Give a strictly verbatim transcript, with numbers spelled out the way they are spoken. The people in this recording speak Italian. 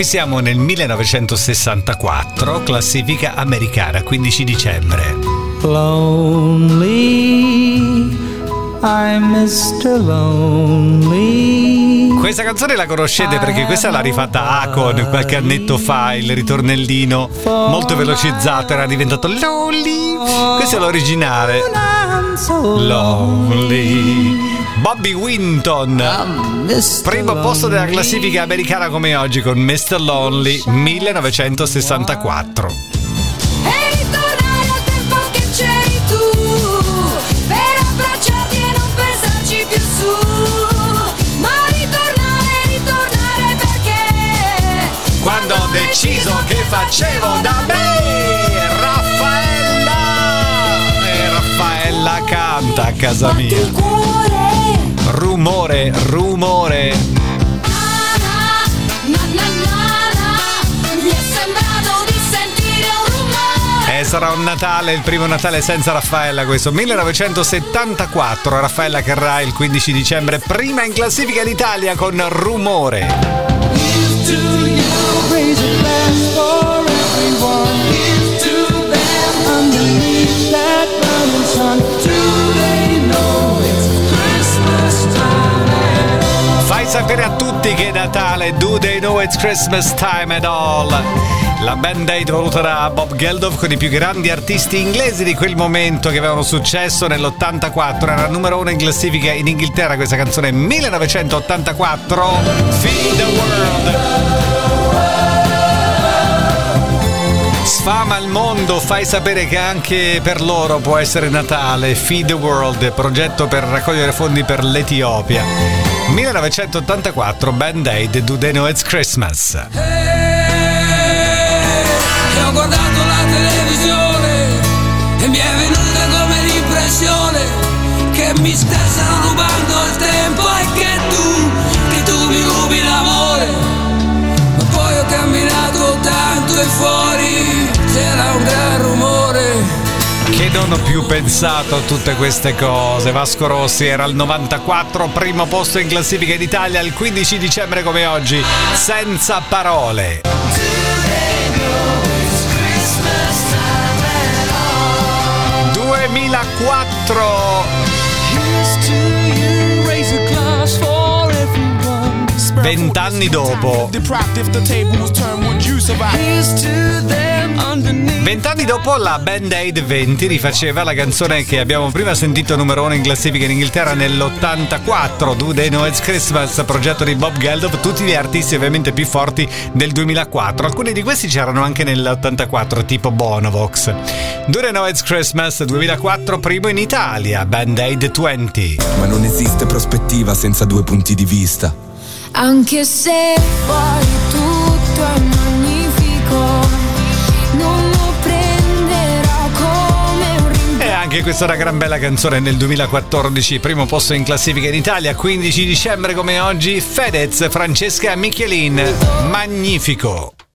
Qui siamo nel millenovecentosessantaquattro, classifica americana, quindici dicembre. Lonely, I'm mister Lonely. Questa canzone la conoscete perché questa l'ha rifatta Akon qualche annetto fa, il ritornellino molto velocizzato era diventato Lonely. Questo è l'originale. Lonely. Bobby Winton, primo posto della classifica americana come oggi con mister Lonely, millenovecentosessantaquattro. E ritornare al tempo che c'eri tu, per abbracciarti e non pensarci più su, ma ritornare, ritornare perché quando ho deciso che facevo da me. Raffaella, e Raffaella canta a casa mia. Rumore, rumore. Ah, na, na, na, na. Mi è sembrato di sentire un rumore. Eh, sarà un Natale, il primo Natale senza Raffaella questo. millenovecentosettantaquattro, Raffaella Carrà il quindici dicembre, prima in classifica d'Italia con Rumore. Fai sapere a tutti che è Natale. Do they know it's Christmas time at all? La Band-Aid voluta da Bob Geldof con i più grandi artisti inglesi di quel momento che avevano successo nell'ottantaquattro. Era numero uno in classifica in Inghilterra questa canzone, millenovecentottantaquattro. Feed the world. Sfama il mondo, fai sapere che anche per loro può essere Natale. Feed the world, progetto per raccogliere fondi per l'Etiopia. millenovecentottantaquattro, Band-Aid, Do They Know It's Christmas. Hey, e ho guardato la televisione e mi è venuta come l'impressione che mi stessero rubando il tempo e che tu, che tu mi rubi l'amore. Ma poi ho camminato tanto e fuori c'era un gran rumore. Che non ho più pensato a tutte queste cose. Vasco Rossi era al novantaquattro, primo posto in classifica d'Italia il quindici dicembre come oggi. Senza parole. duemilaquattro. Vent'anni dopo, vent'anni dopo la Band-Aid venti rifaceva la canzone che abbiamo prima sentito numero uno in classifica in Inghilterra nell'ottantaquattro, Do They Know It's Christmas, progetto di Bob Geldof, tutti gli artisti ovviamente più forti del duemilaquattro. Alcuni di questi c'erano anche nell'ottantaquattro, tipo Bonovox. Do They Know It's Christmas, duemilaquattro, primo in Italia, Band-Aid venti. Ma non esiste prospettiva senza due punti di vista. Anche se poi tutto è magnifico, non lo prenderò come un rinvio. E anche questa è una gran bella canzone nel duemilaquattordici, primo posto in classifica in Italia, quindici dicembre come oggi, Fedez, Francesca Michielin, Magnifico.